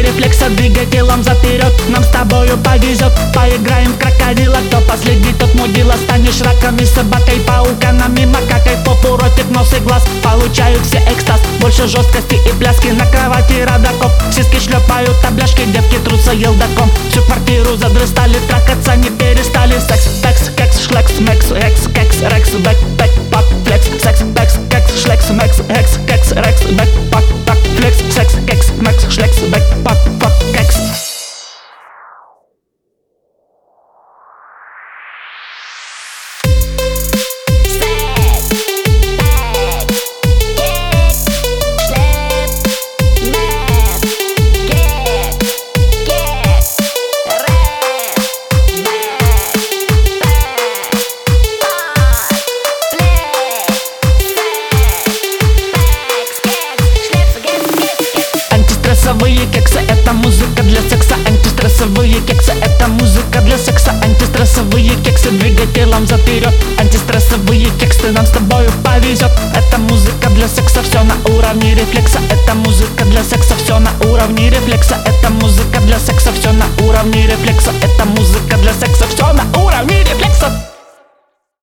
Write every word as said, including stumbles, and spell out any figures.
Силы рефлекса, двигай телом заперед. Нам с тобою повезет, поиграем в крокодила. Кто последний, тот мудила. Станешь раком и собакой, пауканами, макакой. Попу, ротик, нос и глаз получают все экстаз. Больше жесткости и пляски на кровати родаков. Сиски шлепают обляшки, девки трутся елдаком. Всю квартиру задрыстали, трахаться не перестали. Секс, текс, кекс, шлекс, мекс, экс, кекс, рекс, бэк, бэк, пак, флекс. Секс, текс, кекс, шлекс, мекс, экс, кекс, рекс, бэк, пак, пак, флекс. Секс, кекс, мекс, шлекс, бэк, пак, пак, кекс. Антистрессовые кексы — это музыка для секса. Антистрессовые кексы — это музыка для секса. Антистрессовые кексы, двигай телом заперед. Антистрессовые кексы, нам с тобою повезет. Это музыка для секса, все на уровне рефлекса. Это музыка для секса, все на уровне рефлекса. Это музыка для секса, все на уровне рефлекса. Это музыка для секса, все на уровне рефлекса.